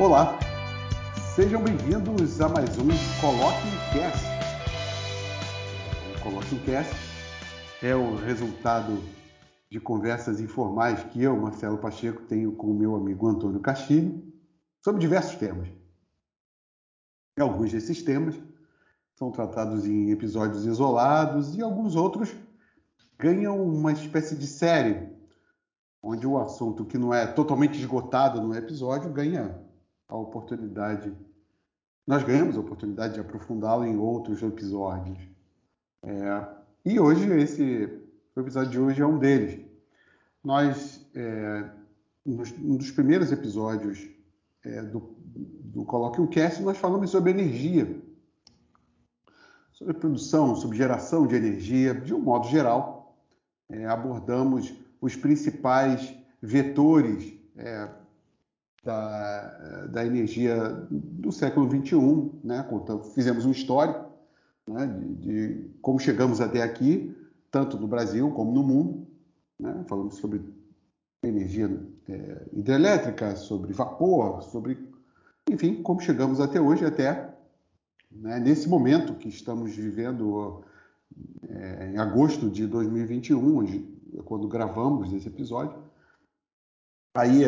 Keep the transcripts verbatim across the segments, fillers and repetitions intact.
Olá, sejam bem-vindos a mais um Coloquem Cast. O Coloquem Cast é o resultado de conversas informais que eu, Marcelo Pacheco, tenho com o meu amigo Antônio Castilho sobre diversos temas. E alguns desses temas são tratados em episódios isolados e alguns outros ganham uma espécie de série, onde o assunto que não é totalmente esgotado no episódio ganha a oportunidade. Nós ganhamos a oportunidade de aprofundá-lo em outros episódios. É, e hoje, esse o episódio de hoje é um deles. Nós, é, um dos primeiros episódios é, do, do Coloquem Cast, nós falamos sobre energia, sobre produção, sobre geração de energia, de um modo geral. É, abordamos os principais vetores é, da, da energia do século vinte e um, né? Fizemos um histórico, né, de, de como chegamos até aqui, tanto no Brasil como no mundo, né? Falamos sobre energia é, hidrelétrica, sobre vapor, sobre, enfim, como chegamos até hoje, até, né, nesse momento que estamos vivendo é, em agosto de dois mil e vinte e um, hoje, quando gravamos esse episódio, aí,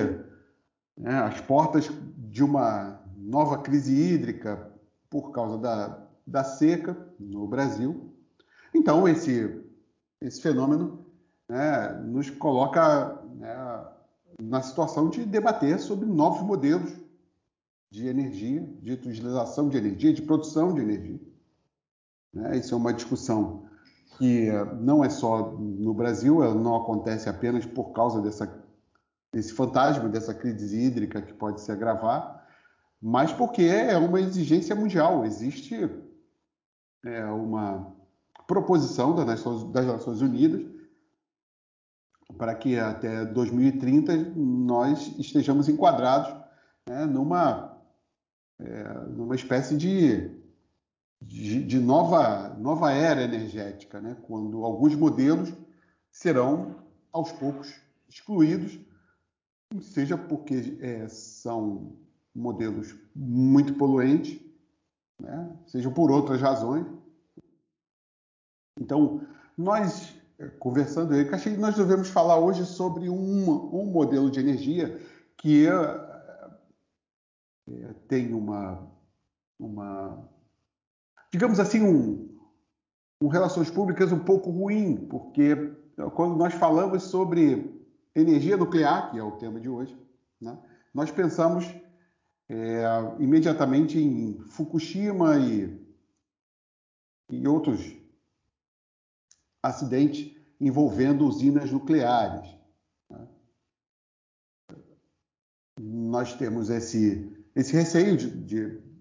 né, as portas de uma nova crise hídrica por causa da, da seca no Brasil. Então, esse, esse fenômeno, né, nos coloca, né, na situação de debater sobre novos modelos de energia, de utilização de energia, de produção de energia. Né, isso é uma discussão que não é só no Brasil, ela não acontece apenas por causa dessa, desse fantasma, dessa crise hídrica que pode se agravar, mas porque é uma exigência mundial. Existe é, uma proposição das Nações, das Nações Unidas para que até dois mil e trinta nós estejamos enquadrados, né, numa, é, numa espécie de... De, de nova, nova era energética, né? Quando alguns modelos serão, aos poucos, excluídos, seja porque é, são modelos muito poluentes, né? Seja por outras razões. Então, nós, conversando aí, Castilho, nós devemos falar hoje sobre um, um modelo de energia que é, é, tem uma... uma digamos assim, um, um relações públicas um pouco ruim, porque quando nós falamos sobre energia nuclear, que é o tema de hoje, né, nós pensamos é, imediatamente em Fukushima e, e outros acidentes envolvendo usinas nucleares. Né. Nós temos esse, esse receio de... de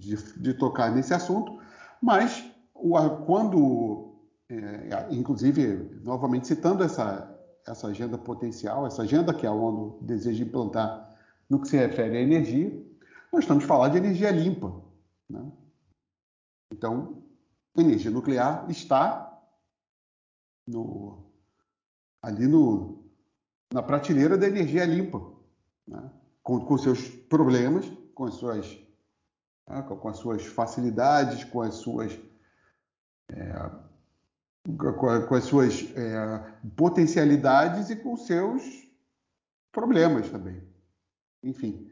De, de tocar nesse assunto, mas o, quando, é, inclusive, novamente citando essa, essa agenda potencial, essa agenda que a ONU deseja implantar no que se refere à energia, nós estamos falando de energia limpa, né? Então, a energia nuclear está no, ali no, na prateleira da energia limpa, né? com, com seus problemas, com as suas... com as suas facilidades, com as suas, é, com as suas é, potencialidades e com seus problemas também. Enfim,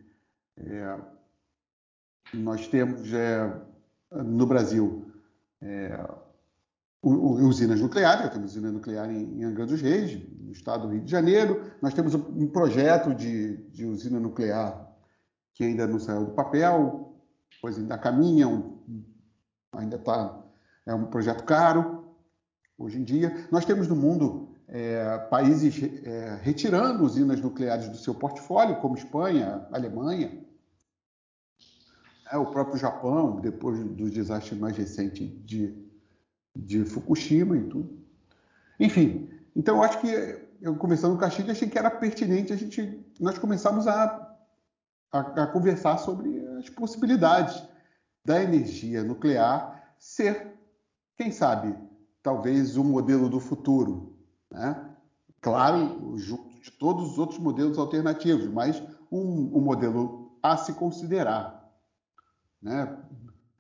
é, nós temos é, no Brasil é, usinas nucleares, nós temos usina nuclear em Angra dos Reis, no estado do Rio de Janeiro, nós temos um projeto de, de usina nuclear que ainda não saiu do papel, pois ainda caminha, um, ainda tá, é um projeto caro hoje em dia. Nós temos no mundo é, países é, retirando usinas nucleares do seu portfólio, como Espanha, Alemanha, é, o próprio Japão, depois do desastre mais recente de, de Fukushima e tudo. Enfim, então eu acho que, eu conversando com o Castilho, achei que era pertinente a gente, nós começarmos a, a, a conversar sobre as possibilidades da energia nuclear ser, quem sabe, talvez um modelo do futuro, né? Claro, junto de todos os outros modelos alternativos, mas um, um modelo a se considerar, né?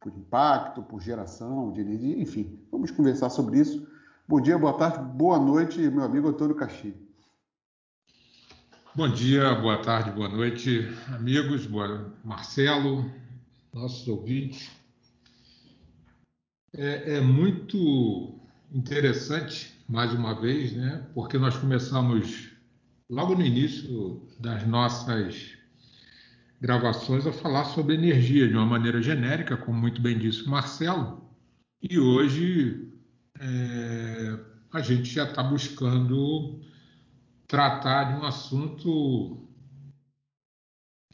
Por impacto, por geração de energia, enfim. Vamos conversar sobre isso. Bom dia, boa tarde, boa noite, meu amigo Antônio Castilho. Bom dia, boa tarde, boa noite, amigos, boa... Marcelo, nossos ouvintes. É, é muito interessante, mais uma vez, né? Porque nós começamos logo no início das nossas gravações a falar sobre energia de uma maneira genérica, como muito bem disse o Marcelo, e hoje é, a gente já está buscando tratar de um assunto,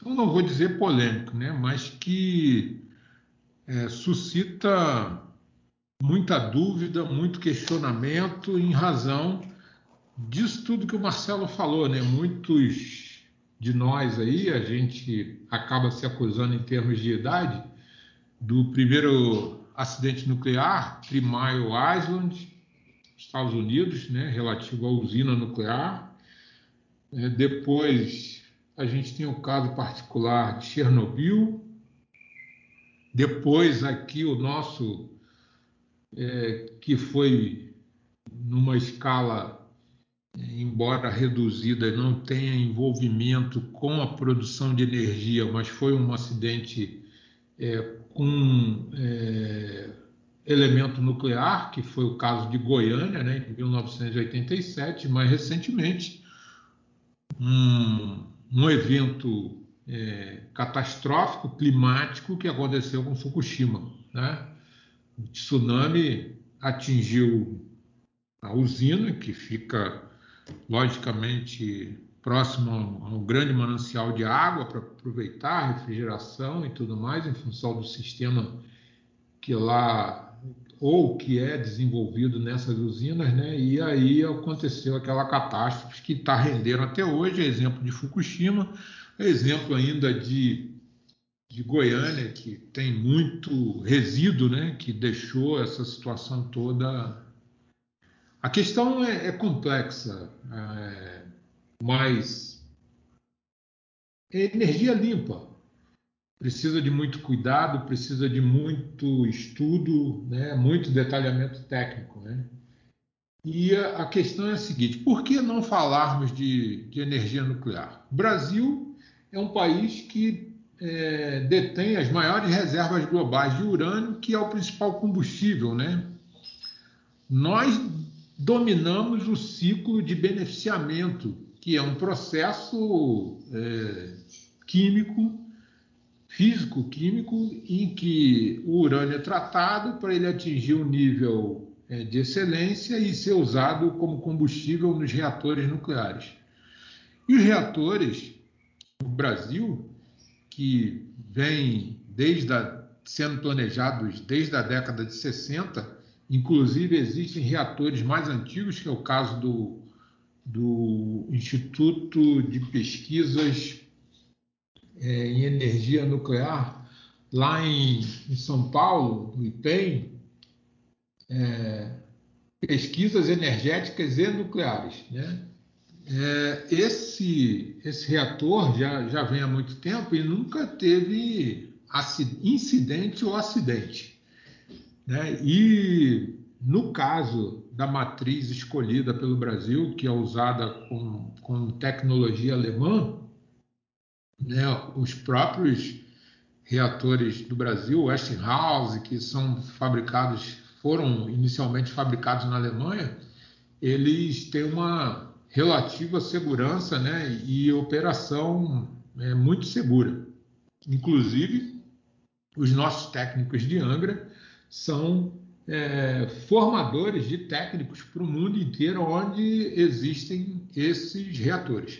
eu não vou dizer polêmico, né? Mas que é, suscita muita dúvida, muito questionamento em razão disso tudo que o Marcelo falou, né? Muitos de nós aí, a gente acaba se acusando em termos de idade do primeiro acidente nuclear, Three Mile Island, Estados Unidos, né? Relativo à usina nuclear. É, depois a gente tem o caso particular de Chernobyl. Depois aqui o nosso... É, que foi numa escala, embora reduzida, não tenha envolvimento com a produção de energia, mas foi um acidente é, com é, elemento nuclear, que foi o caso de Goiânia, né, em mil novecentos e oitenta e sete, mas recentemente um, um evento é, catastrófico, climático, que aconteceu com Fukushima, né? O tsunami atingiu a usina, que fica, logicamente, próximo a um grande manancial de água para aproveitar a refrigeração e tudo mais, em função do sistema que lá, ou que é desenvolvido nessas usinas, né? E aí aconteceu aquela catástrofe que está rendendo até hoje, é exemplo de Fukushima, é exemplo ainda de... de Goiânia, que tem muito resíduo, né, que deixou essa situação toda. A questão é, é complexa, é, mas é energia limpa. Precisa de muito cuidado, precisa de muito estudo, né, muito detalhamento técnico, né? E a, a questão é a seguinte, por que não falarmos de, de energia nuclear? O Brasil é um país que... É, detém as maiores reservas globais de urânio, que é o principal combustível, né? Nós dominamos o ciclo de beneficiamento, que é um processo é, químico, físico-químico, em que o urânio é tratado para ele atingir um nível é, de excelência e ser usado como combustível nos reatores nucleares. E os reatores no Brasil... que vem desde a, sendo planejados desde a década de sessenta, inclusive existem reatores mais antigos, que é o caso do, do Instituto de Pesquisas é, em Energia Nuclear, lá em, em São Paulo, no I P E N, é, Pesquisas Energéticas e Nucleares, né? É, esse, esse reator já, já vem há muito tempo e nunca teve incidente ou acidente, né? E no caso da matriz escolhida pelo Brasil, que é usada com, com tecnologia alemã, né? Os próprios reatores do Brasil, Westinghouse, que são fabricados, foram inicialmente fabricados na Alemanha, eles têm uma... relativa à segurança, né, e operação é, muito segura. Inclusive, os nossos técnicos de Angra são é, formadores de técnicos para o mundo inteiro onde existem esses reatores.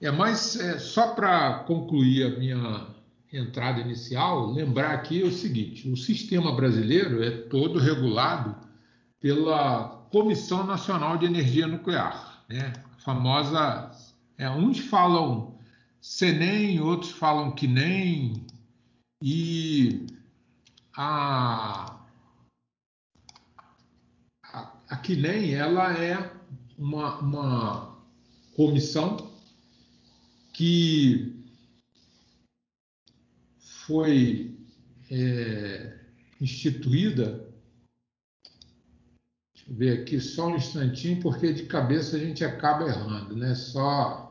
É, mas, é, só para concluir a minha entrada inicial, lembrar aqui o seguinte, o sistema brasileiro é todo regulado pela Comissão Nacional de Energia Nuclear, né? A famosa, é, uns falam C N E N, outros falam C N E N, e a, a, a C N E N, ela é uma, uma comissão que foi é, instituída, deixa eu ver aqui só um instantinho, porque de cabeça a gente acaba errando, né? Só...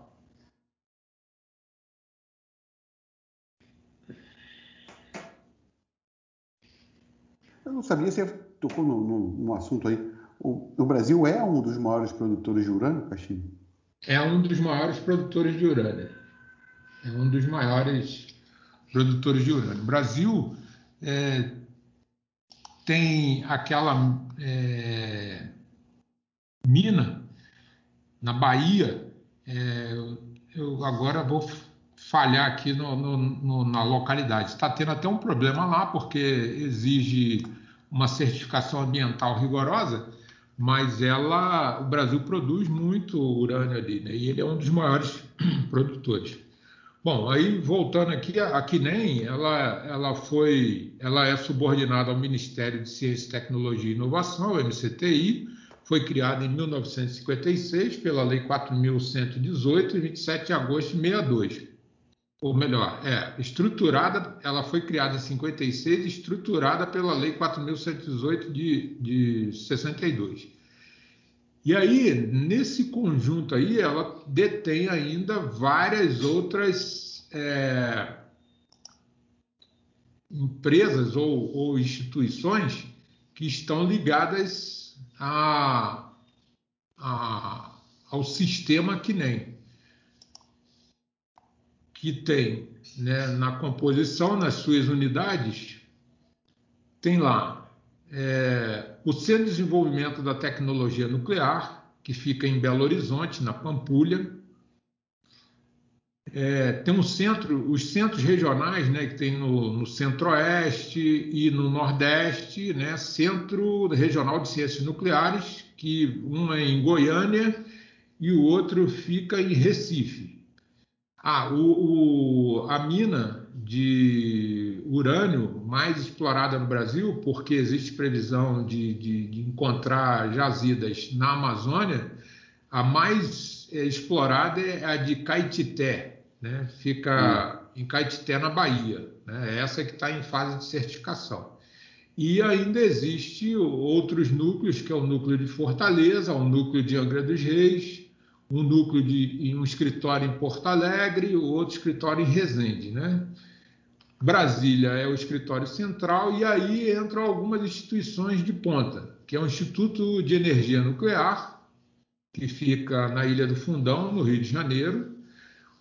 Eu não sabia, você tocou no, no, no assunto aí. O, o Brasil é um dos maiores produtores de urânio, Castilho? É um dos maiores produtores de urânio. É um dos maiores produtores de urânio. O Brasil é, tem aquela é, mina na Bahia. É, eu agora vou falhar aqui no, no, no, na localidade. Está tendo até um problema lá, porque exige uma certificação ambiental rigorosa, mas ela, o Brasil produz muito urânio ali, né? E ele é um dos maiores produtores. Bom, aí voltando aqui, a C N E N, ela, ela, foi, ela é subordinada ao Ministério de Ciência, Tecnologia e Inovação, o M C T I, foi criada em mil novecentos e cinquenta e seis pela Lei quatro mil cento e dezoito, de vinte e sete de agosto de sessenta e dois. Ou melhor, é, estruturada, ela foi criada em cinquenta e seis, estruturada pela Lei quatro mil cento e dezoito de, de sessenta e dois. E aí, nesse conjunto aí, ela detém ainda várias outras é, empresas ou, ou instituições que estão ligadas a, a, ao sistema C N E N. Que tem, né, na composição, nas suas unidades, tem lá é, o Centro de Desenvolvimento da Tecnologia Nuclear, que fica em Belo Horizonte, na Pampulha. É, tem um centro, os centros regionais, né, que tem no, no Centro-Oeste e no Nordeste, né, Centro Regional de Ciências Nucleares, que um é em Goiânia e o outro fica em Recife. Ah, o, o, a mina de urânio mais explorada no Brasil, porque existe previsão de, de, de encontrar jazidas na Amazônia, a mais é, explorada é a de Caetité, né? Fica hum. em Caetité, na Bahia, né? Essa que está em fase de certificação. E ainda existem outros núcleos, que é o núcleo de Fortaleza, o núcleo de Angra dos Reis, um núcleo de um escritório em Porto Alegre, o outro escritório em Resende, né? Brasília é o escritório central, e aí entram algumas instituições de ponta, que é o Instituto de Energia Nuclear, que fica na Ilha do Fundão, no Rio de Janeiro,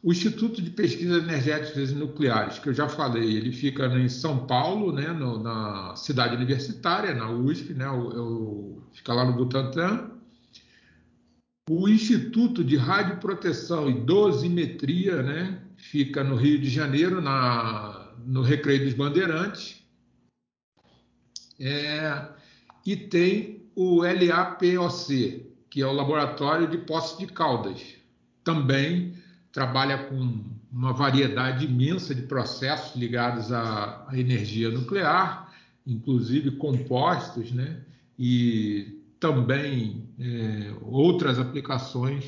o Instituto de Pesquisas Energéticas e Nucleares, que eu já falei, ele fica em São Paulo, né, no, na cidade universitária, na U S P, né, o, o, fica lá no Butantã. O Instituto de Radioproteção e Dosimetria, né, fica no Rio de Janeiro, na, no Recreio dos Bandeirantes. É, e tem o LAPOC, que é o Laboratório de Poços de Caldas. Também trabalha com uma variedade imensa de processos ligados à, à energia nuclear, inclusive compostos, né, e... também é, outras aplicações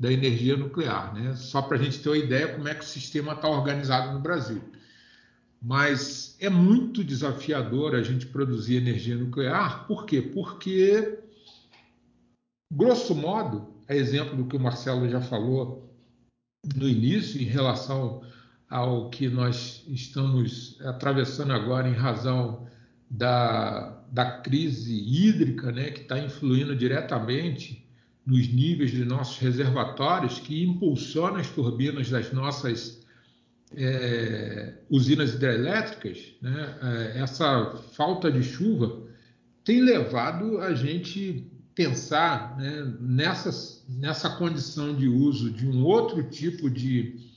da energia nuclear, né? Só para a gente ter uma ideia como é que o sistema está organizado no Brasil. Mas é muito desafiador a gente produzir energia nuclear. Por quê? Porque, grosso modo, é exemplo do que o Marcelo já falou no início, em relação ao que nós estamos atravessando agora em razão da... da crise hídrica, né, que está influindo diretamente nos níveis de nossos reservatórios, que impulsiona as turbinas das nossas é, usinas hidrelétricas, né? Essa falta de chuva tem levado a gente pensar, né, nessa, nessa condição de uso de um outro tipo de,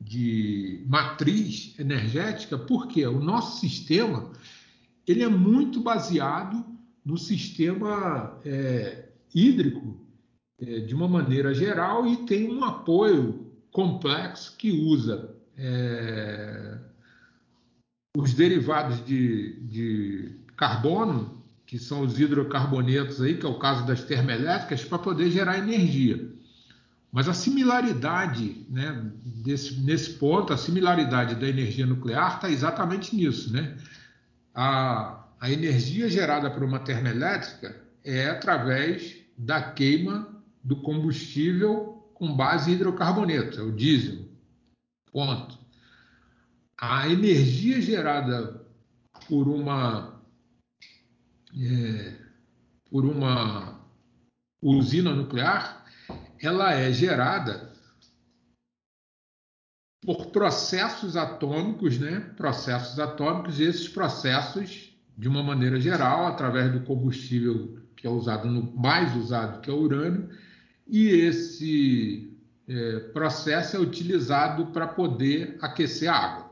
de matriz energética, porque o nosso sistema... ele é muito baseado no sistema é, hídrico, é, de uma maneira geral, e tem um apoio complexo que usa é, os derivados de, de carbono, que são os hidrocarbonetos, aí, que é o caso das termoelétricas, para poder gerar energia. Mas a similaridade, né, desse, nesse ponto, a similaridade da energia nuclear está exatamente nisso, né? A, a energia gerada por uma termoelétrica é através da queima do combustível com base em hidrocarboneto, é o diesel, ponto. A energia gerada por uma, é, por uma usina nuclear, ela é gerada por processos atômicos, né? Processos atômicos, e esses processos, de uma maneira geral, através do combustível que é usado no, mais usado, que é o urânio, e esse é, processo é utilizado para poder aquecer a água,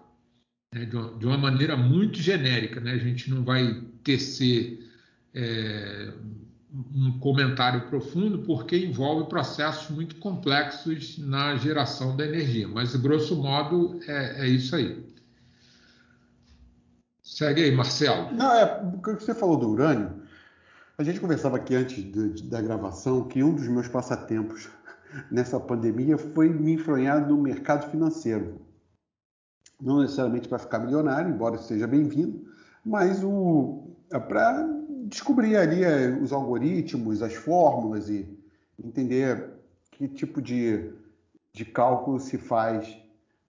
né? de, uma, de uma maneira muito genérica, né? A gente não vai tecer é, um comentário profundo, porque envolve processos muito complexos na geração da energia, mas, grosso modo, é, é isso aí. Segue aí, Marcelo. Não, é, o que você falou do urânio, a gente conversava aqui antes de, de, da gravação que um dos meus passatempos nessa pandemia foi me enfronhar no mercado financeiro. Não necessariamente para ficar milionário, embora seja bem-vindo, mas é para descobrir ali os algoritmos, as fórmulas e entender que tipo de, de cálculo se faz,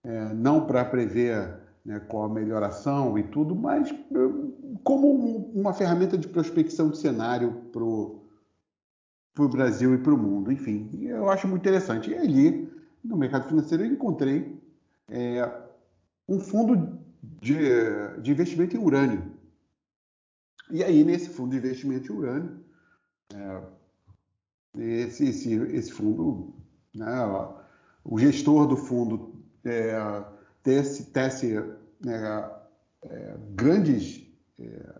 é, não para prever, né, qual a melhoração e tudo, mas como uma ferramenta de prospecção de cenário para o Brasil e para o mundo. Enfim, eu acho muito interessante. E ali, no mercado financeiro, eu encontrei é, um fundo de, de investimento em urânio. E aí, nesse fundo de investimento em urânio, é, esse, esse, esse fundo, né, o gestor do fundo é, tece, tece é, é, grandes é,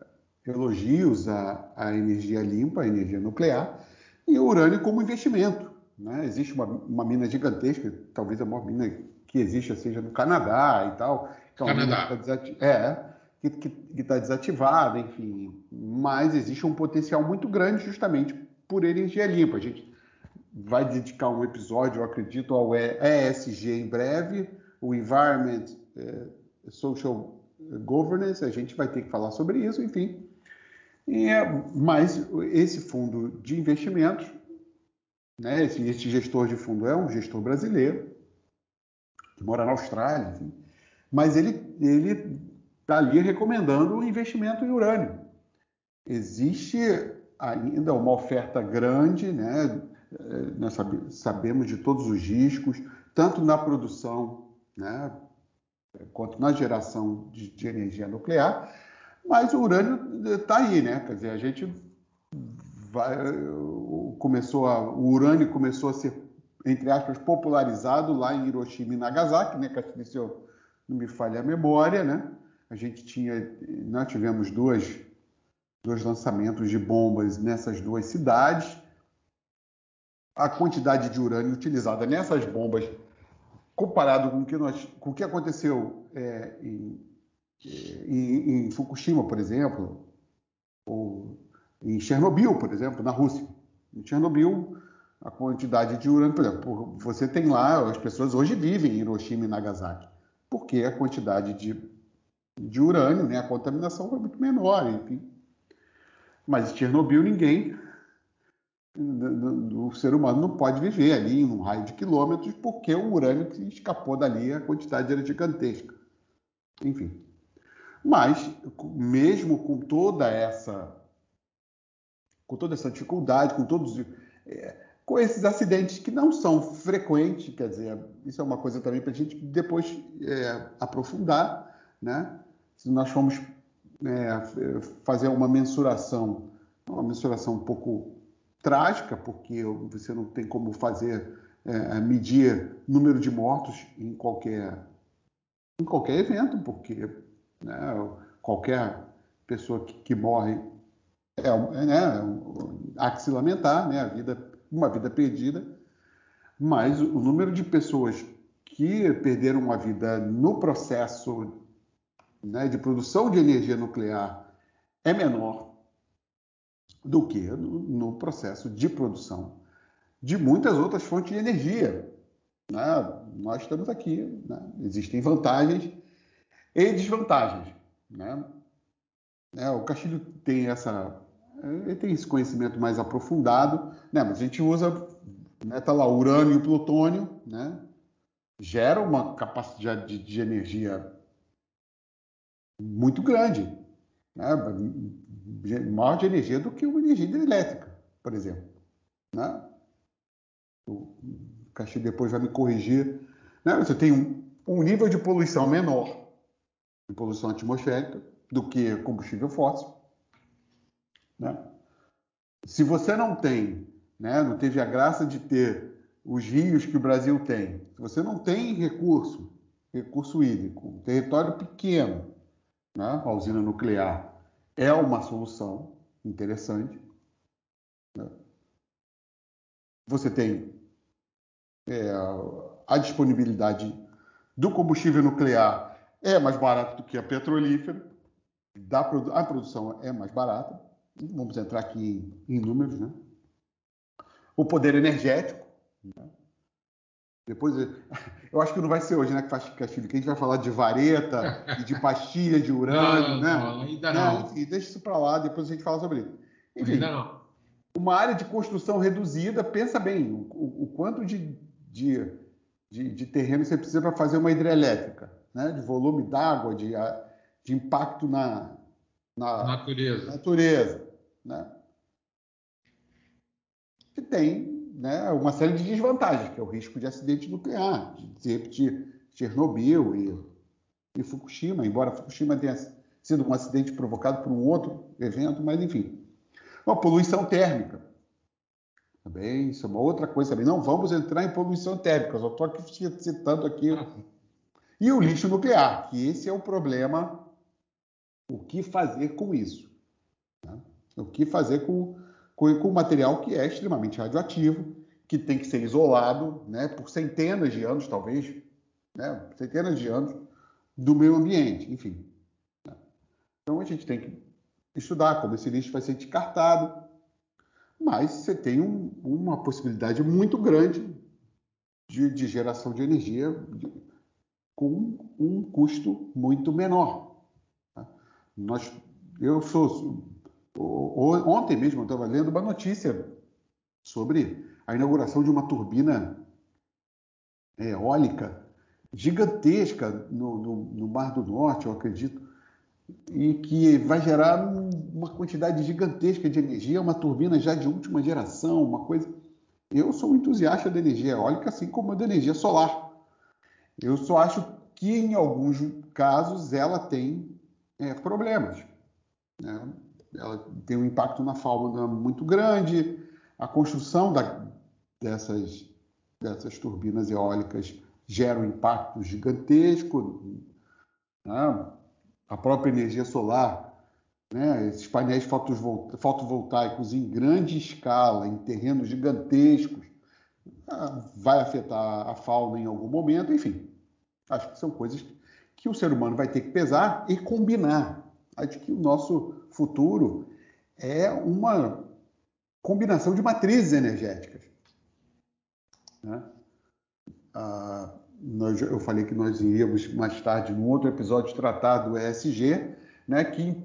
elogios à, à energia limpa, à energia nuclear, e o urânio como investimento, né? Existe uma, uma mina gigantesca, talvez a maior mina que existe seja no Canadá e tal. Que é uma Canadá. Mina que tá desati- é, que está desativada, enfim, mas existe um potencial muito grande justamente por energia limpa. A gente vai dedicar um episódio, eu acredito, ao E S G em breve, o Environment eh, Social Governance, a gente vai ter que falar sobre isso, enfim. É, mas esse fundo de investimentos, né, esse, esse gestor de fundo é um gestor brasileiro, que mora na Austrália, enfim, mas ele... ele está ali recomendando o investimento em urânio. Existe ainda uma oferta grande, né? Nós sabemos de todos os riscos, tanto na produção, né, quanto na geração de, de energia nuclear, mas o urânio está aí, né? Quer dizer, a gente vai, começou a, o urânio começou a ser, entre aspas, popularizado lá em Hiroshima e Nagasaki, né? Se eu não me falha a memória, né? A gente tinha, nós tivemos dois, dois lançamentos de bombas nessas duas cidades. A quantidade de urânio utilizada nessas bombas, comparado com o que, nós, com o que aconteceu é, em, em, em Fukushima, por exemplo, ou em Chernobyl, por exemplo, na Rússia. Em Chernobyl, a quantidade de urânio, por exemplo, você tem lá, as pessoas hoje vivem em Hiroshima e Nagasaki, porque a quantidade de de urânio, né? A contaminação foi muito menor, enfim. Mas em Chernobyl, ninguém, o ser humano não pode viver ali em um raio de quilômetros, porque o urânio que escapou dali, a quantidade era gigantesca. Enfim. Mas, mesmo com toda essa, com toda essa dificuldade, com todos, é, com esses acidentes que não são frequentes, quer dizer, isso é uma coisa também para a gente depois é, aprofundar, né? Se nós formos é, fazer uma mensuração, uma mensuração um pouco trágica, porque você não tem como fazer, é, medir número de mortos em qualquer, em qualquer evento, porque, né, qualquer pessoa que, que morre é, é, né, há que se lamentar, né, a vida, uma vida perdida, mas o número de pessoas que perderam a vida no processo, né, de produção de energia nuclear é menor do que no, no processo de produção de muitas outras fontes de energia. Né? Nós estamos aqui, né? Existem vantagens e desvantagens. Né? É, o Castilho tem, essa, ele tem esse conhecimento mais aprofundado, né? Mas a gente usa, né, tá lá, urânio e plutônio, né? Gera uma capacidade de, de energia muito grande, né? Maior de energia do que uma energia elétrica, por exemplo. Né? O Castilho depois vai me corrigir. Né? Você tem um, um nível de poluição menor, de poluição atmosférica, do que combustível fóssil. Né? Se você não tem, né, não teve a graça de ter os rios que o Brasil tem, se você não tem recurso, recurso hídrico, um território pequeno, né, a usina nuclear é uma solução interessante. Né? Você tem é, a disponibilidade do combustível nuclear é mais barato do que a petrolífera, da, a produção é mais barata, vamos entrar aqui em, em números, né? O poder energético, né? Depois, eu acho que não vai ser hoje, né, que faz Castilho, que a gente vai falar de vareta e de pastilha de urânio, não, né? Não, ainda não. E deixa isso para lá, depois a gente fala sobre isso. Enfim, ainda não. Uma área de construção reduzida, pensa bem, o, o, o quanto de, de, de, de terreno você precisa para fazer uma hidrelétrica, né? De volume d'água, de, de impacto na, na natureza. natureza, né? Que tem, né, uma série de desvantagens, que é o risco de acidente nuclear, de se repetir Chernobyl e, e Fukushima, embora Fukushima tenha sido um acidente provocado por um outro evento, mas enfim. Uma poluição térmica. Também, isso é uma outra coisa também. Não vamos entrar em poluição térmica, eu só estou aqui citando aqui. E o lixo nuclear, que esse é o problema. O que fazer com isso? Né? O que fazer com... com material que é extremamente radioativo, que tem que ser isolado, né, por centenas de anos, talvez, né, centenas de anos do meio ambiente, enfim. Então, a gente tem que estudar como esse lixo vai ser descartado, mas você tem um, uma possibilidade muito grande de, de geração de energia de, com um custo muito menor. Tá? Nós, eu sou... Ontem mesmo eu estava lendo uma notícia sobre a inauguração de uma turbina eólica gigantesca no, no, no Mar do Norte, eu acredito, e que vai gerar uma quantidade gigantesca de energia, uma turbina já de última geração, uma coisa... Eu sou um entusiasta da energia eólica, assim como da energia solar. Eu só acho que, em alguns casos, ela tem é, problemas, né? Ela tem um impacto na fauna muito grande. A construção da, dessas, dessas turbinas eólicas gera um impacto gigantesco. Né? A própria energia solar, né? Esses painéis fotovoltaicos em grande escala, em terrenos gigantescos, vai afetar a fauna em algum momento. Enfim, acho que são coisas que o ser humano vai ter que pesar e combinar. Acho que o nosso futuro é uma combinação de matrizes energéticas. Né? Ah, nós, eu falei que nós iríamos mais tarde, num outro episódio, tratar do E S G, né, que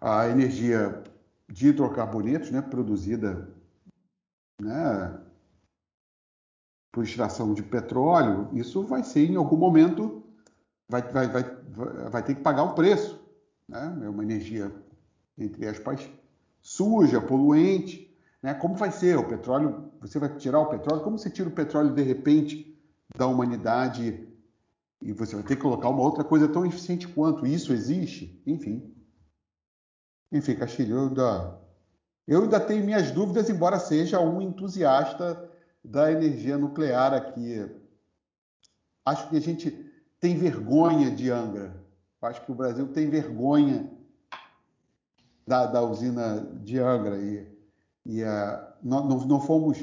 a energia de hidrocarbonetos, né, produzida, né, por extração de petróleo, isso vai ser, em algum momento, vai, vai, vai, vai ter que pagar um preço. Né? É uma energia, entre aspas, suja, poluente, né? Como vai ser o petróleo? Você vai tirar o petróleo? Como você tira o petróleo, de repente, da humanidade e você vai ter que colocar uma outra coisa tão eficiente quanto isso existe? Enfim. Enfim, Castilho, eu ainda, eu ainda tenho minhas dúvidas, embora seja um entusiasta da energia nuclear aqui. Acho que a gente tem vergonha de Angra. Acho que o Brasil tem vergonha Da, da usina de Angra e, e a, não, não, fomos,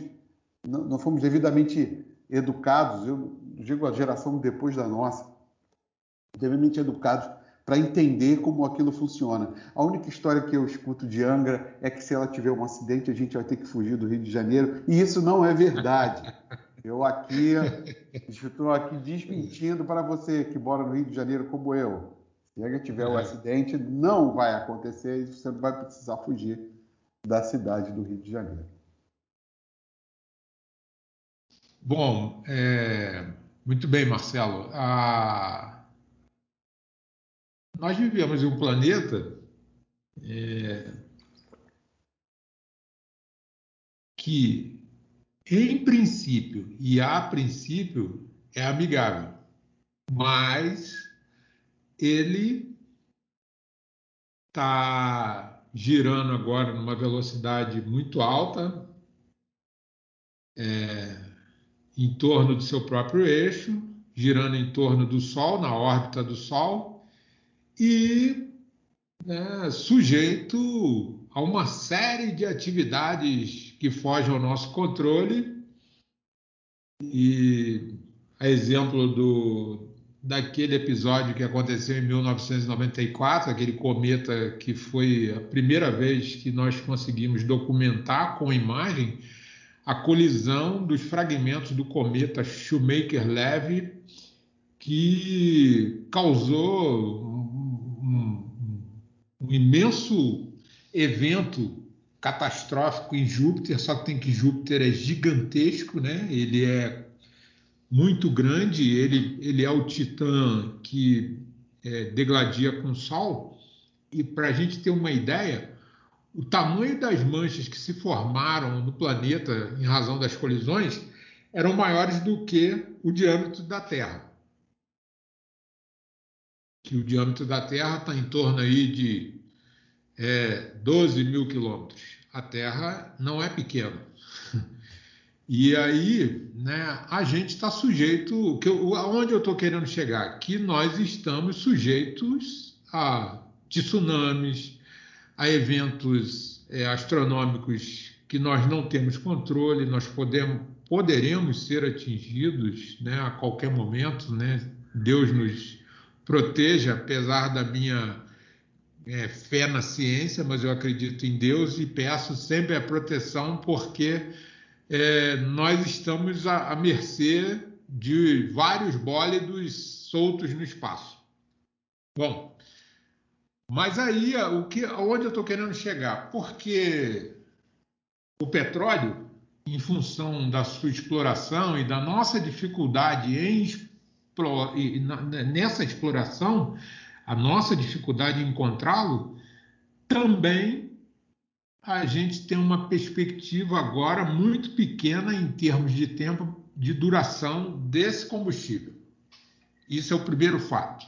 não, não fomos devidamente educados, eu digo a geração depois da nossa, devidamente educados para entender como aquilo funciona. A única história que eu escuto de Angra é que se ela tiver um acidente, a gente vai ter que fugir do Rio de Janeiro, e isso não é verdade. Eu aqui estou aqui desmentindo para você que mora no Rio de Janeiro como eu. Se Angra tiver um acidente, não vai acontecer e você não vai precisar fugir da cidade do Rio de Janeiro. Bom, é... muito bem, Marcelo. A... Nós vivemos em um planeta é, que, em princípio e a princípio, é amigável, mas ele está girando agora numa velocidade muito alta, é, em torno do seu próprio eixo, girando em torno do Sol, na órbita do Sol, e né, sujeito a uma série de atividades que fogem ao nosso controle. E a exemplo do, daquele episódio que aconteceu em mil novecentos e noventa e quatro, aquele cometa que foi a primeira vez que nós conseguimos documentar com imagem a colisão dos fragmentos do cometa Shoemaker-Levy, que causou um imenso evento catastrófico em Júpiter, só que tem que Júpiter é gigantesco, né? Ele é muito grande, ele, ele é o Titã que é, degladia com o Sol, e para a gente ter uma ideia, o tamanho das manchas que se formaram no planeta em razão das colisões eram maiores do que o diâmetro da Terra. Que o diâmetro da Terra está em torno aí de é, doze mil quilômetros. A Terra não é pequena. E aí, né, a gente está sujeito... Que eu, aonde eu estou querendo chegar? Que nós estamos sujeitos a tsunamis, a eventos é, astronômicos que nós não temos controle, nós podemos, poderemos ser atingidos, né, a qualquer momento. Né? Deus nos... proteja, apesar da minha é, fé na ciência, mas eu acredito em Deus e peço sempre a proteção, porque é, nós estamos à, à mercê de vários bólidos soltos no espaço. Bom, mas aí o que, onde eu estou querendo chegar? Porque o petróleo, em função da sua exploração e da nossa dificuldade em explorar, nessa exploração, a nossa dificuldade em encontrá-lo, também a gente tem uma perspectiva agora muito pequena em termos de tempo de duração desse combustível. Isso é o primeiro fato.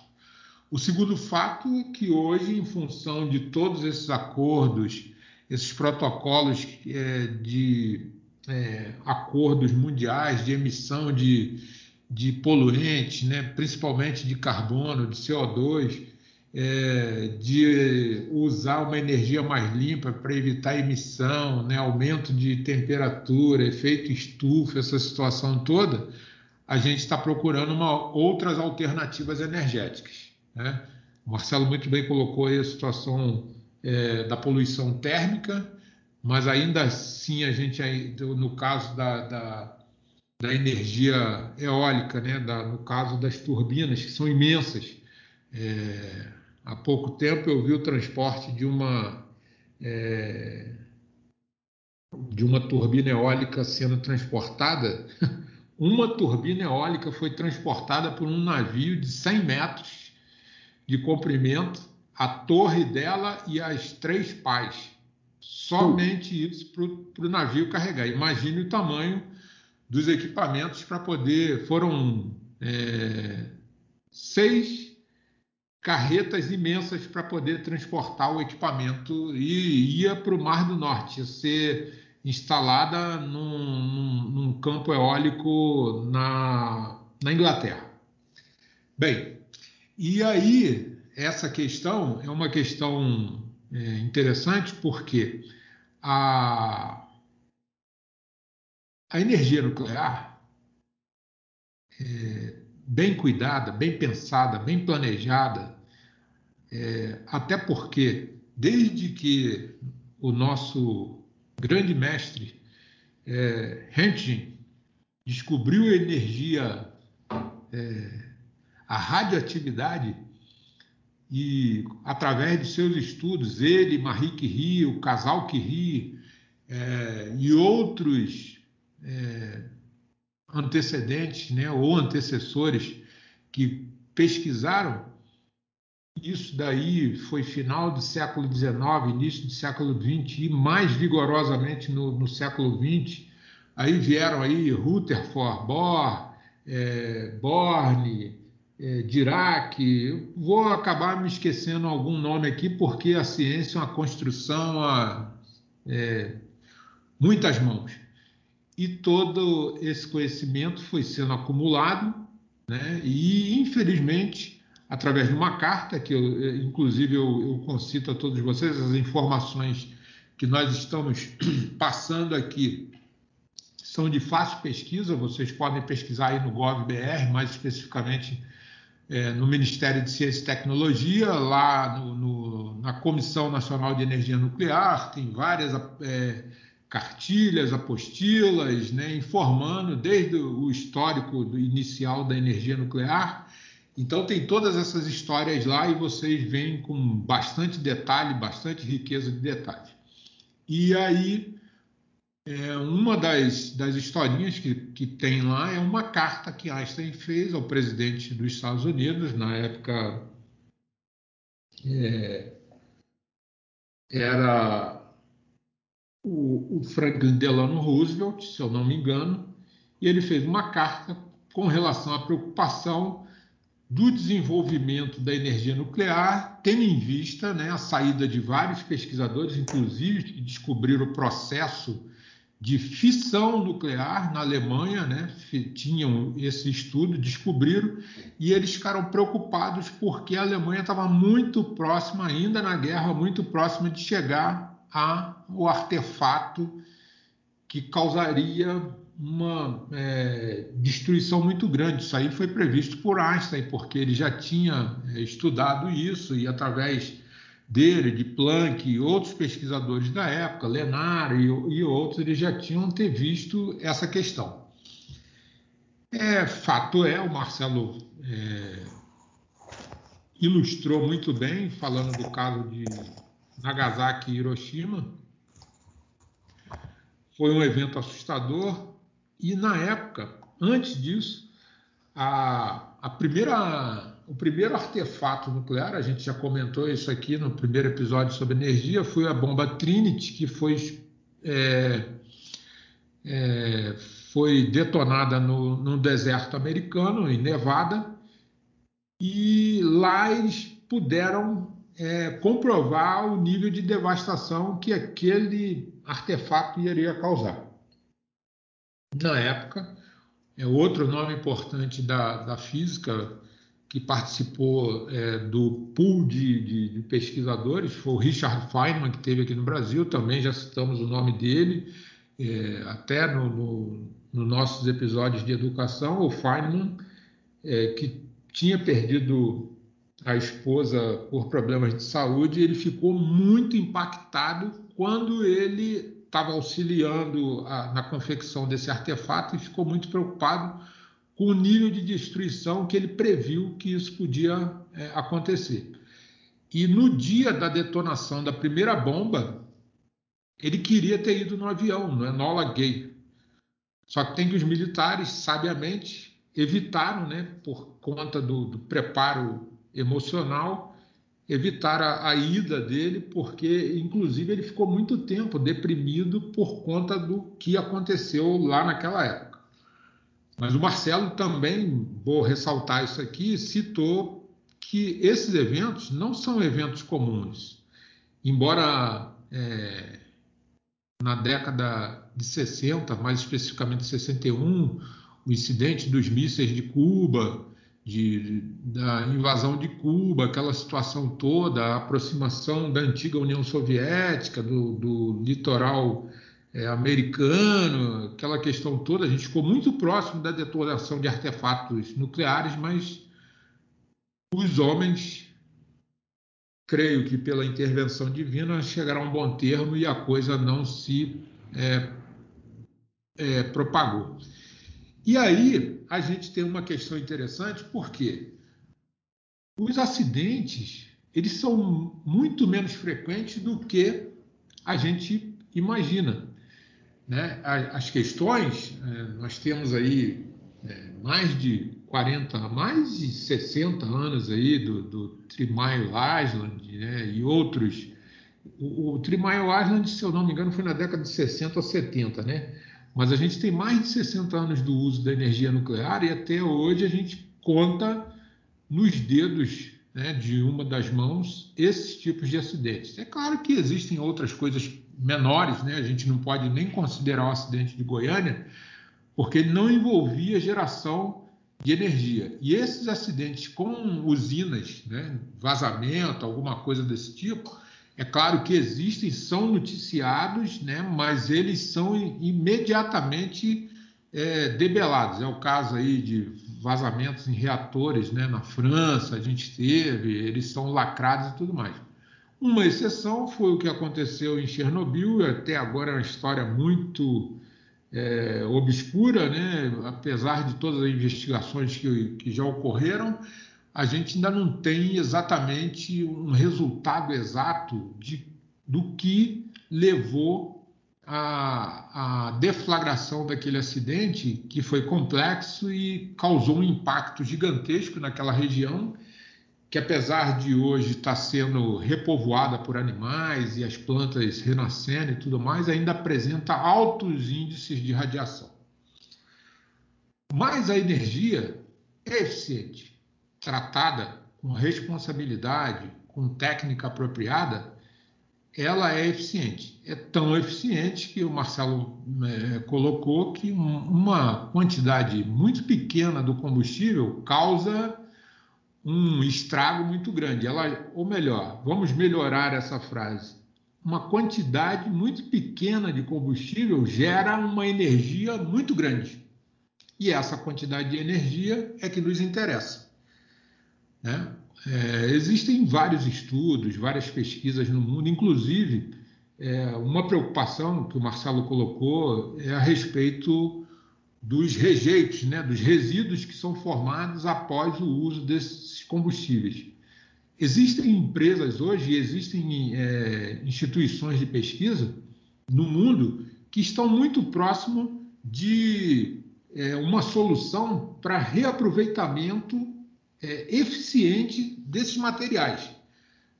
O segundo fato é que hoje, em função de todos esses acordos, esses protocolos é, de é, acordos mundiais de emissão de de poluentes, né, principalmente de carbono, de C O dois, é, de usar uma energia mais limpa para evitar emissão, né, aumento de temperatura, efeito estufa, essa situação toda, a gente está procurando uma, outras alternativas energéticas. Né? O Marcelo muito bem colocou aí a situação é, da poluição térmica, mas ainda assim, a gente, no caso da... da da energia eólica, né? da, no caso das turbinas, que são imensas. É, há pouco tempo eu vi o transporte de uma, é, de uma turbina eólica sendo transportada. Uma turbina eólica foi transportada por um navio de cem metros de comprimento, a torre dela e as três pás. Somente isso para o navio carregar. Imagine o tamanho dos equipamentos para poder... Foram é, seis carretas imensas para poder transportar o equipamento e ia para o Mar do Norte, ia ser instalada num, num, num campo eólico na, na Inglaterra. Bem, e aí essa questão é uma questão é, interessante, porque a... A energia nuclear, é, bem cuidada, bem pensada, bem planejada, É, até porque, desde que o nosso grande mestre é, Röntgen descobriu a energia, é, a radioatividade, e através de seus estudos, ele, Marie Curie, o casal Curie é, e outros é, antecedentes, né, ou antecessores que pesquisaram, isso daí foi final do século dezenove, início do século vinte e mais vigorosamente no, no século vinte. Aí vieram aí Rutherford, Bohr, é, Born, é, Dirac. Eu vou acabar me esquecendo algum nome aqui, porque a ciência é uma construção a é, muitas mãos. E todo esse conhecimento foi sendo acumulado, né? E, infelizmente, através de uma carta, que eu, inclusive eu, eu concito a todos vocês, as informações que nós estamos passando aqui são de fácil pesquisa, vocês podem pesquisar aí no gov ponto br, mais especificamente é, no Ministério de Ciência e Tecnologia, lá no, no, na Comissão Nacional de Energia Nuclear, tem várias é, cartilhas, apostilas, né, informando desde o histórico inicial da energia nuclear. Então, tem todas essas histórias lá e vocês veem com bastante detalhe, bastante riqueza de detalhe. E aí, é, uma das, das historinhas que, que tem lá é uma carta que Einstein fez ao presidente dos Estados Unidos, na época é, era o, o Franklin Delano Roosevelt, se eu não me engano, e ele fez uma carta com relação à preocupação do desenvolvimento da energia nuclear, tendo em vista, né, a saída de vários pesquisadores, inclusive que descobriram o processo de fissão nuclear na Alemanha, né, tinham esse estudo, descobriram, e eles ficaram preocupados porque a Alemanha estava muito próxima, ainda na guerra, muito próxima de chegar ao artefato que causaria uma é, destruição muito grande. Isso aí foi previsto por Einstein, porque ele já tinha estudado isso, e através dele, de Planck e outros pesquisadores da época, Lenard e, e outros, eles já tinham ter visto essa questão. É, fato é, o Marcelo é, ilustrou muito bem, falando do caso de Nagasaki e Hiroshima. Foi um evento assustador. E, na época, antes disso, a, a primeira, o primeiro artefato nuclear, a gente já comentou isso aqui no primeiro episódio sobre energia, foi a bomba Trinity, que foi, é, é, foi detonada no, no deserto americano, em Nevada, e lá eles puderam é, comprovar o nível de devastação que aquele artefato iria causar. Na época, é outro nome importante da, da física que participou é, do pool de, de, de pesquisadores foi o Richard Feynman, que esteve aqui no Brasil, também já citamos o nome dele, é, até no, no, no nossos episódios de educação. O Feynman, é, que tinha perdido a esposa por problemas de saúde, ele ficou muito impactado quando ele estava auxiliando a, na confecção desse artefato, e ficou muito preocupado com o nível de destruição que ele previu que isso podia é, acontecer. E no dia da detonação da primeira bomba, ele queria ter ido no avião, no Enola Gay. Só que tem que os militares, sabiamente, evitaram, né, por conta do, do preparo emocional, evitar a, a ida dele, porque, inclusive, ele ficou muito tempo deprimido por conta do que aconteceu lá naquela época. Mas o Marcelo também, vou ressaltar isso aqui, citou que esses eventos não são eventos comuns. Embora é, na década de sessenta, mais especificamente sessenta e um, o incidente dos mísseis de Cuba, De, da invasão de Cuba, aquela situação toda, a aproximação da antiga União Soviética, do, do litoral é, americano, aquela questão toda, a gente ficou muito próximo da detonação de artefatos nucleares, mas os homens creio que pela intervenção divina, chegará a um bom termo e a coisa não se é, é, propagou. E aí a gente tem uma questão interessante, porque os acidentes eles são muito menos frequentes do que a gente imagina, né? As questões, nós temos aí mais de quarenta, mais de sessenta anos aí do, do Three Mile Island, né? E outros. O, o Three Mile Island, se eu não me engano, foi na década de sessenta ou setenta, né? Mas a gente tem mais de sessenta anos do uso da energia nuclear e até hoje a gente conta nos dedos, né, de uma das mãos esses tipos de acidentes. É claro que existem outras coisas menores, né? A gente não pode nem considerar o acidente de Goiânia, porque ele não envolvia geração de energia. E esses acidentes com usinas, né, vazamento, alguma coisa desse tipo, é claro que existem, são noticiados, né, mas eles são imediatamente é, debelados. É o caso aí de vazamentos em reatores, né, na França, a gente teve, eles são lacrados e tudo mais. Uma exceção foi o que aconteceu em Chernobyl, até agora é uma história muito é, obscura, né? Apesar de todas as investigações que, que já ocorreram, a gente ainda não tem exatamente um resultado exato de, do que levou à deflagração daquele acidente, que foi complexo e causou um impacto gigantesco naquela região, que apesar de hoje estar sendo repovoada por animais e as plantas renascendo e tudo mais, ainda apresenta altos índices de radiação. Mas a energia é eficiente, tratada com responsabilidade, com técnica apropriada, ela é eficiente. É tão eficiente que o Marcelo é, colocou que uma quantidade muito pequena do combustível causa um estrago muito grande. Ela, ou melhor, vamos melhorar essa frase. Uma quantidade muito pequena de combustível gera uma energia muito grande. E essa quantidade de energia é que nos interessa, né? É, existem vários estudos, várias pesquisas no mundo, inclusive é, uma preocupação que o Marcelo colocou é a respeito dos rejeitos, né, dos resíduos que são formados após o uso desses combustíveis. Existem empresas hoje, existem é, instituições de pesquisa no mundo que estão muito próximo de é, uma solução para reaproveitamento é, eficiente desses materiais,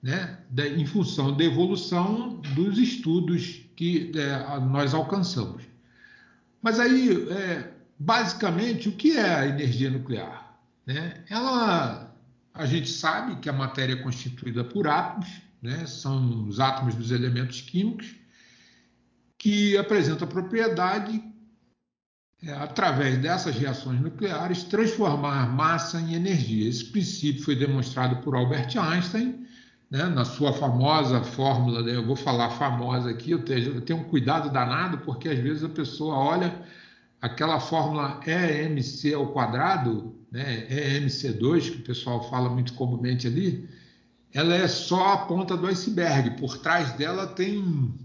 né, da, em função da evolução dos estudos que é, nós alcançamos. Mas aí, é, basicamente, o que é a energia nuclear, né? Ela, a gente sabe que a matéria é constituída por átomos, né? São os átomos dos elementos químicos, que apresentam a propriedade, é, através dessas reações nucleares, transformar massa em energia. Esse princípio foi demonstrado por Albert Einstein, né, na sua famosa fórmula, né, eu vou falar famosa aqui, eu tenho, eu tenho um cuidado danado, porque às vezes a pessoa olha aquela fórmula E M C ao quadrado, né, E M C dois, que o pessoal fala muito comumente ali, ela é só a ponta do iceberg, por trás dela tem um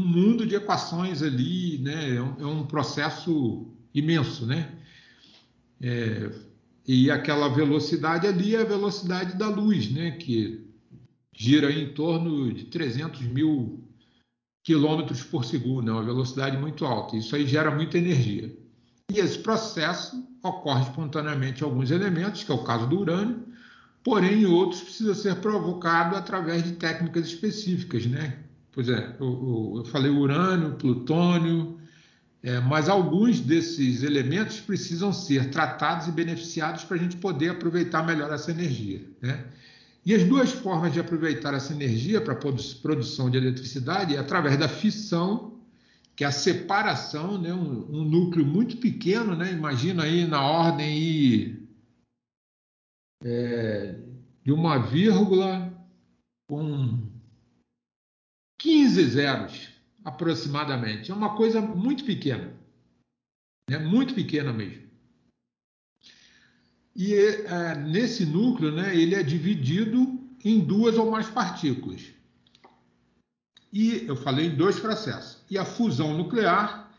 mundo de equações ali, né, é um, é um processo imenso, né? É, e aquela velocidade ali é a velocidade da luz, né, que gira em torno de trezentos mil quilômetros por segundo, é uma velocidade muito alta. Isso aí gera muita energia. E esse processo ocorre espontaneamente em alguns elementos, que é o caso do urânio, porém em outros precisa ser provocado através de técnicas específicas, né? Pois é, eu, eu falei urânio, plutônio, é, mas alguns desses elementos precisam ser tratados e beneficiados para a gente poder aproveitar melhor essa energia, né? E as duas formas de aproveitar essa energia para a produção de eletricidade é através da fissão, que é a separação, né? um, um núcleo muito pequeno, né? Imagina aí na ordem aí, é, de uma vírgula com quinze zeros, aproximadamente. É uma coisa muito pequena, né? Muito pequena mesmo. E é, nesse núcleo, né, ele é dividido em duas ou mais partículas. E eu falei em dois processos. E a fusão nuclear,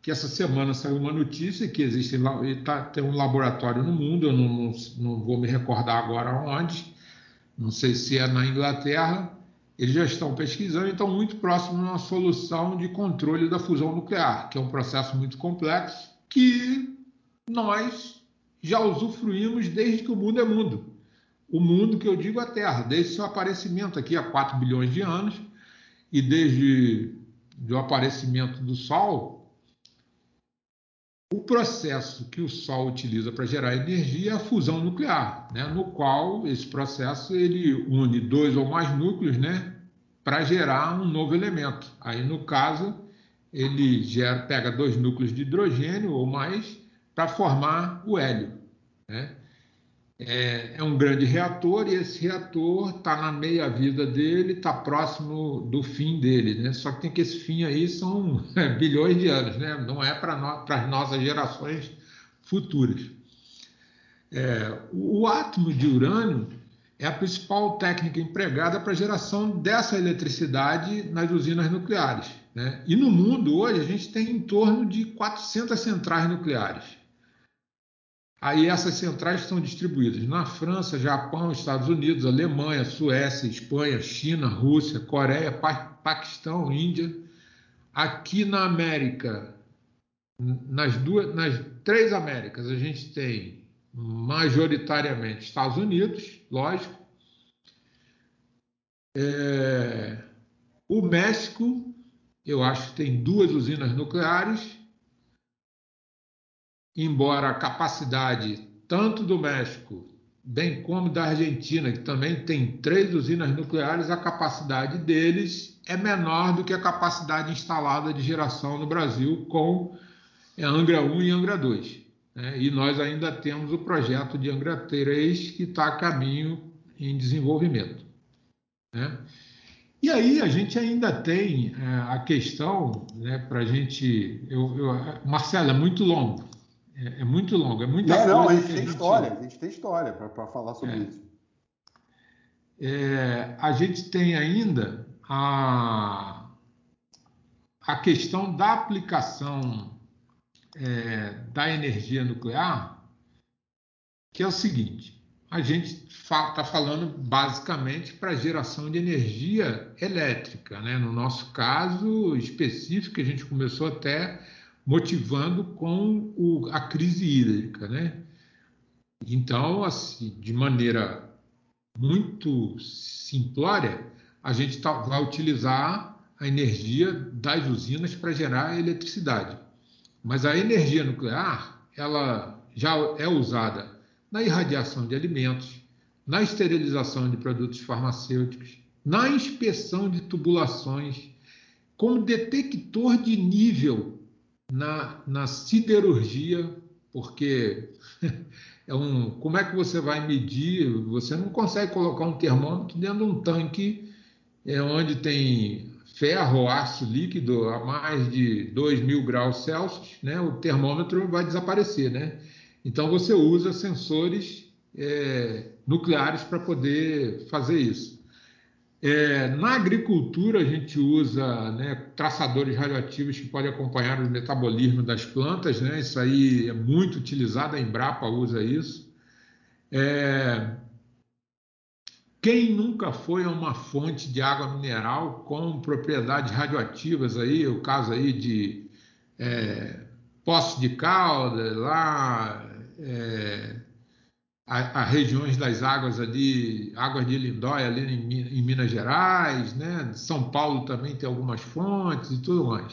que essa semana saiu uma notícia que existe, tá, tem um laboratório no mundo, eu não, não, não vou me recordar agora onde, não sei se é na Inglaterra, eles já estão pesquisando e estão muito próximos de uma solução de controle da fusão nuclear, que é um processo muito complexo, que nós já usufruímos desde que o mundo é mundo. O mundo que eu digo a Terra, desde seu aparecimento aqui há quatro bilhões de anos, e desde o aparecimento do Sol, o processo que o Sol utiliza para gerar energia é a fusão nuclear, né? No qual esse processo ele une dois ou mais núcleos, né? Para gerar um novo elemento. Aí, no caso, ele gera, pega dois núcleos de hidrogênio ou mais para formar o hélio, né? É, é um grande reator e esse reator está na meia-vida dele, está próximo do fim dele, né? Só que tem que esse fim aí são é, bilhões de anos, né? Não é para no, as nossas gerações futuras. É, o átomo de urânio é a principal técnica empregada para a geração dessa eletricidade nas usinas nucleares, né? E no mundo hoje a gente tem em torno de quatrocentas centrais nucleares. Aí essas centrais estão distribuídas na França, Japão, Estados Unidos, Alemanha, Suécia, Espanha, China, Rússia, Coreia, pa- Paquistão, Índia. Aqui na América, nas, duas, nas três Américas, a gente tem majoritariamente Estados Unidos, lógico, é, o México, eu acho que tem duas usinas nucleares, embora a capacidade tanto do México, bem como da Argentina, que também tem três usinas nucleares, a capacidade deles é menor do que a capacidade instalada de geração no Brasil com Angra um e Angra dois. É, e nós ainda temos o projeto de Angra três que está a caminho em desenvolvimento, né? E aí a gente ainda tem é, a questão, né, para a gente... Eu, eu, Marcelo, é muito longo, é, é muito longo, é muita não, coisa... Não, a gente tem a gente, história, a gente tem história para falar sobre é, isso. É, a gente tem ainda a, a questão da aplicação... É, da energia nuclear, que é o seguinte, a gente está fa- falando basicamente para geração de energia elétrica, né? No nosso caso específico, a gente começou até motivando com o, a crise hídrica, né? Então, assim, de maneira muito simplória, a gente tá, vai utilizar a energia das usinas para gerar eletricidade. Mas a energia nuclear, ela já é usada na irradiação de alimentos, na esterilização de produtos farmacêuticos, na inspeção de tubulações, como detector de nível na, na siderurgia, porque é um, como é que você vai medir? Você não consegue colocar um termômetro dentro de um tanque é, onde tem... ferro, aço líquido a mais de dois mil graus Celsius, né? O termômetro vai desaparecer, né? Então você usa sensores é, nucleares para poder fazer isso. É, na agricultura a gente usa, né, traçadores radioativos que podem acompanhar o metabolismo das plantas, né? Isso aí é muito utilizado, a Embrapa usa isso. É... Quem nunca foi a uma fonte de água mineral com propriedades radioativas, aí, o caso aí de é, Poços de Caldas, lá, é, a, a regiões das águas ali, águas de Lindóia, ali em, em Minas Gerais, né? São Paulo também tem algumas fontes e tudo mais.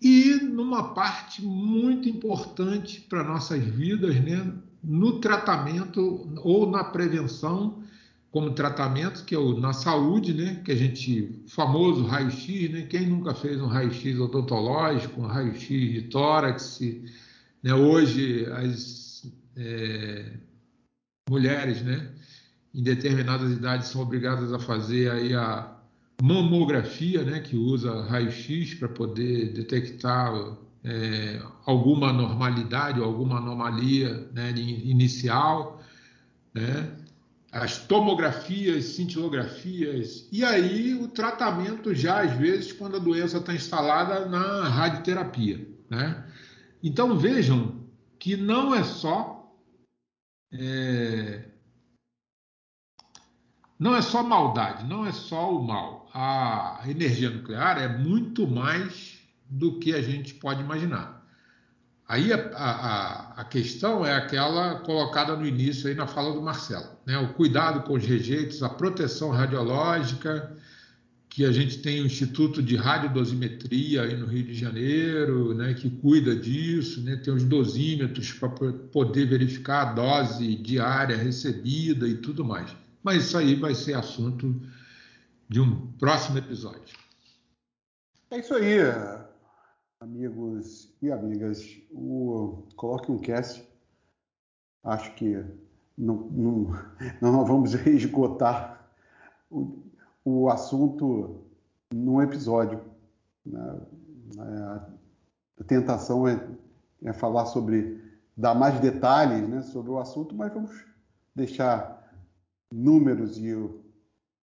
E numa parte muito importante para nossas vidas, né? No tratamento ou na prevenção, como tratamento, que é o, na saúde, né? Que a gente, famoso raio-x, né? Quem nunca fez um raio-x odontológico, um raio-x de tórax, né? Hoje as é, mulheres, né? Em determinadas idades são obrigadas a fazer aí a mamografia, né? Que usa raio-x para poder detectar é, alguma anormalidade ou alguma anomalia, né? Inicial, né? as tomografias, cintilografias, e aí o tratamento já, às vezes, quando a doença está instalada, na radioterapia, né? Então, vejam que não é só, é, não é só maldade, não é só o mal. A energia nuclear é muito mais do que a gente pode imaginar. Aí a, a, a questão é aquela colocada no início aí na fala do Marcelo, né? O cuidado com os rejeitos, a proteção radiológica, que a gente tem o Instituto de Radiodosimetria aí no Rio de Janeiro, né, que cuida disso, né, tem os dosímetros para poder verificar a dose diária recebida e tudo mais. Mas isso aí vai ser assunto de um próximo episódio. É isso aí, amigos e amigas. O Coloquem Cast, acho que não, não, não vamos esgotar o, o assunto num episódio. A tentação é, é falar sobre, dar mais detalhes, né, sobre o assunto, mas vamos deixar números. E eu,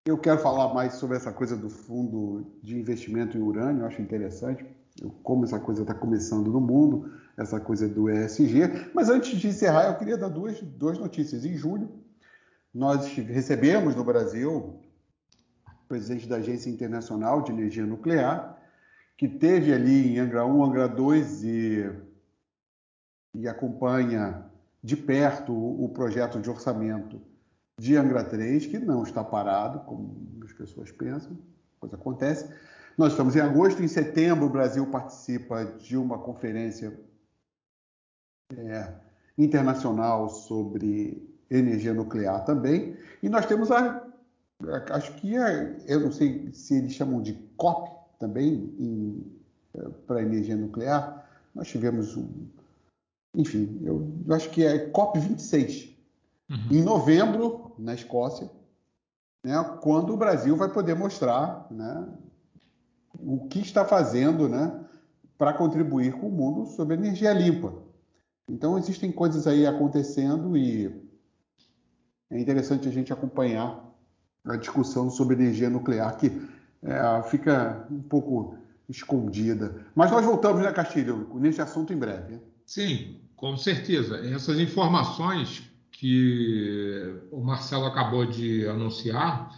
eu quero falar mais sobre essa coisa do fundo de investimento em urânio, eu acho interessante, eu, como essa coisa está começando no mundo, essa coisa do E S G. Mas antes de encerrar, eu queria dar duas, duas notícias. Em julho, nós recebemos no Brasil o presidente da Agência Internacional de Energia Nuclear, que esteve ali em Angra um, Angra dois e, e acompanha de perto o, o projeto de orçamento de Angra três, que não está parado, como as pessoas pensam, coisa acontece. Nós estamos em agosto, em setembro o Brasil participa de uma conferência é, internacional sobre energia nuclear também, e nós temos a, a acho que a, eu não sei se eles chamam de COP também para energia nuclear. Nós tivemos um, enfim, eu, eu acho que é COP vinte e seis. Uhum. Em novembro, na Escócia, né, quando o Brasil vai poder mostrar, né, o que está fazendo, né, para contribuir com o mundo sobre energia limpa. Então, existem coisas aí acontecendo e é interessante a gente acompanhar a discussão sobre energia nuclear, que é, fica um pouco escondida. Mas nós voltamos, né, Castilho, nesse assunto em breve. Sim, com certeza. Essas informações que o Marcelo acabou de anunciar,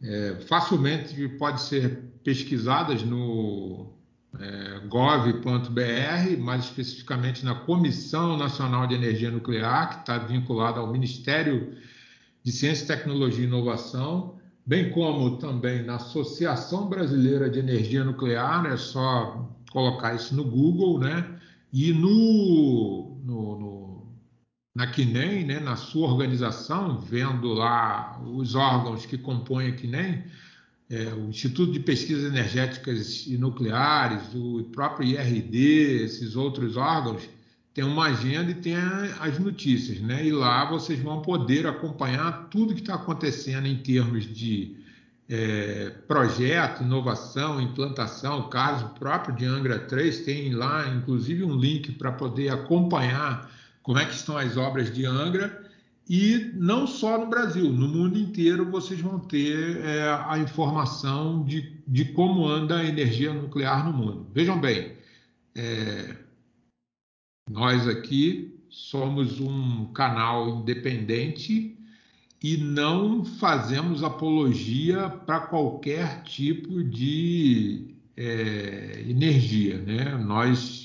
é, facilmente pode ser pesquisadas no é, gov ponto b r, mais especificamente na Comissão Nacional de Energia Nuclear, que está vinculada ao Ministério de Ciência, Tecnologia e Inovação, bem como também na Associação Brasileira de Energia Nuclear, é só colocar isso no Google, né? E no... no, no na C N E N, né, na sua organização, vendo lá os órgãos que compõem a C N E N, é, o Instituto de Pesquisas Energéticas e Nucleares, o próprio I R D, esses outros órgãos, tem uma agenda e tem as notícias, né? E lá vocês vão poder acompanhar tudo que está acontecendo em termos de é, projeto, inovação, implantação. O caso próprio de Angra três tem lá, inclusive, um link para poder acompanhar como é que estão as obras de Angra, e não só no Brasil, no mundo inteiro vocês vão ter é, a informação de, de como anda a energia nuclear no mundo. Vejam bem, é, nós aqui somos um canal independente e não fazemos apologia para qualquer tipo de é, energia, né? Nós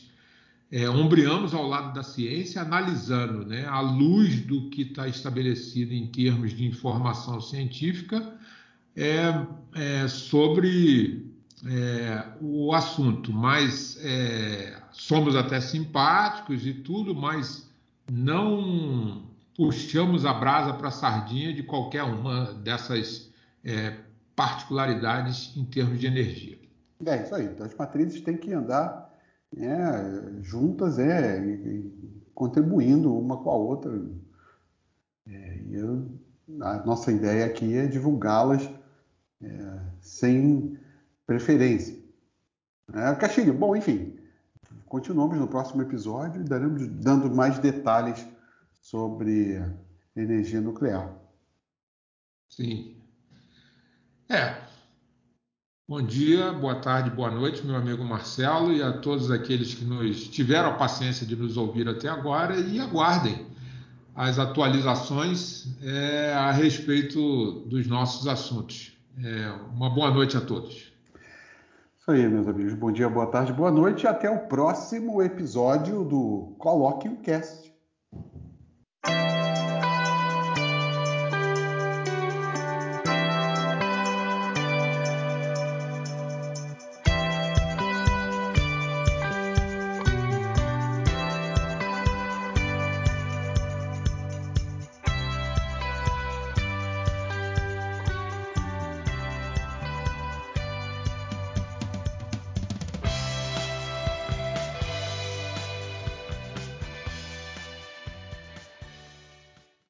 É, ombreamos ao lado da ciência, analisando, né, à luz do que está estabelecido em termos de informação científica é, é, sobre é, o assunto. Mas é, somos até simpáticos e tudo, mas não puxamos a brasa para a sardinha de qualquer uma dessas é, particularidades em termos de energia. É isso aí, então as matrizes têm que andar É, juntas, é, contribuindo uma com a outra. É, eu, a nossa ideia aqui é divulgá-las é, sem preferência. É, Castilho, bom, enfim, continuamos no próximo episódio e daremos, dando mais detalhes sobre energia nuclear. Sim. É. Bom dia, boa tarde, boa noite, meu amigo Marcelo, e a todos aqueles que nos tiveram a paciência de nos ouvir até agora, e aguardem as atualizações é, a respeito dos nossos assuntos. É, uma boa noite a todos. Isso aí, meus amigos. Bom dia, boa tarde, boa noite e até o próximo episódio do Coloquem Cast.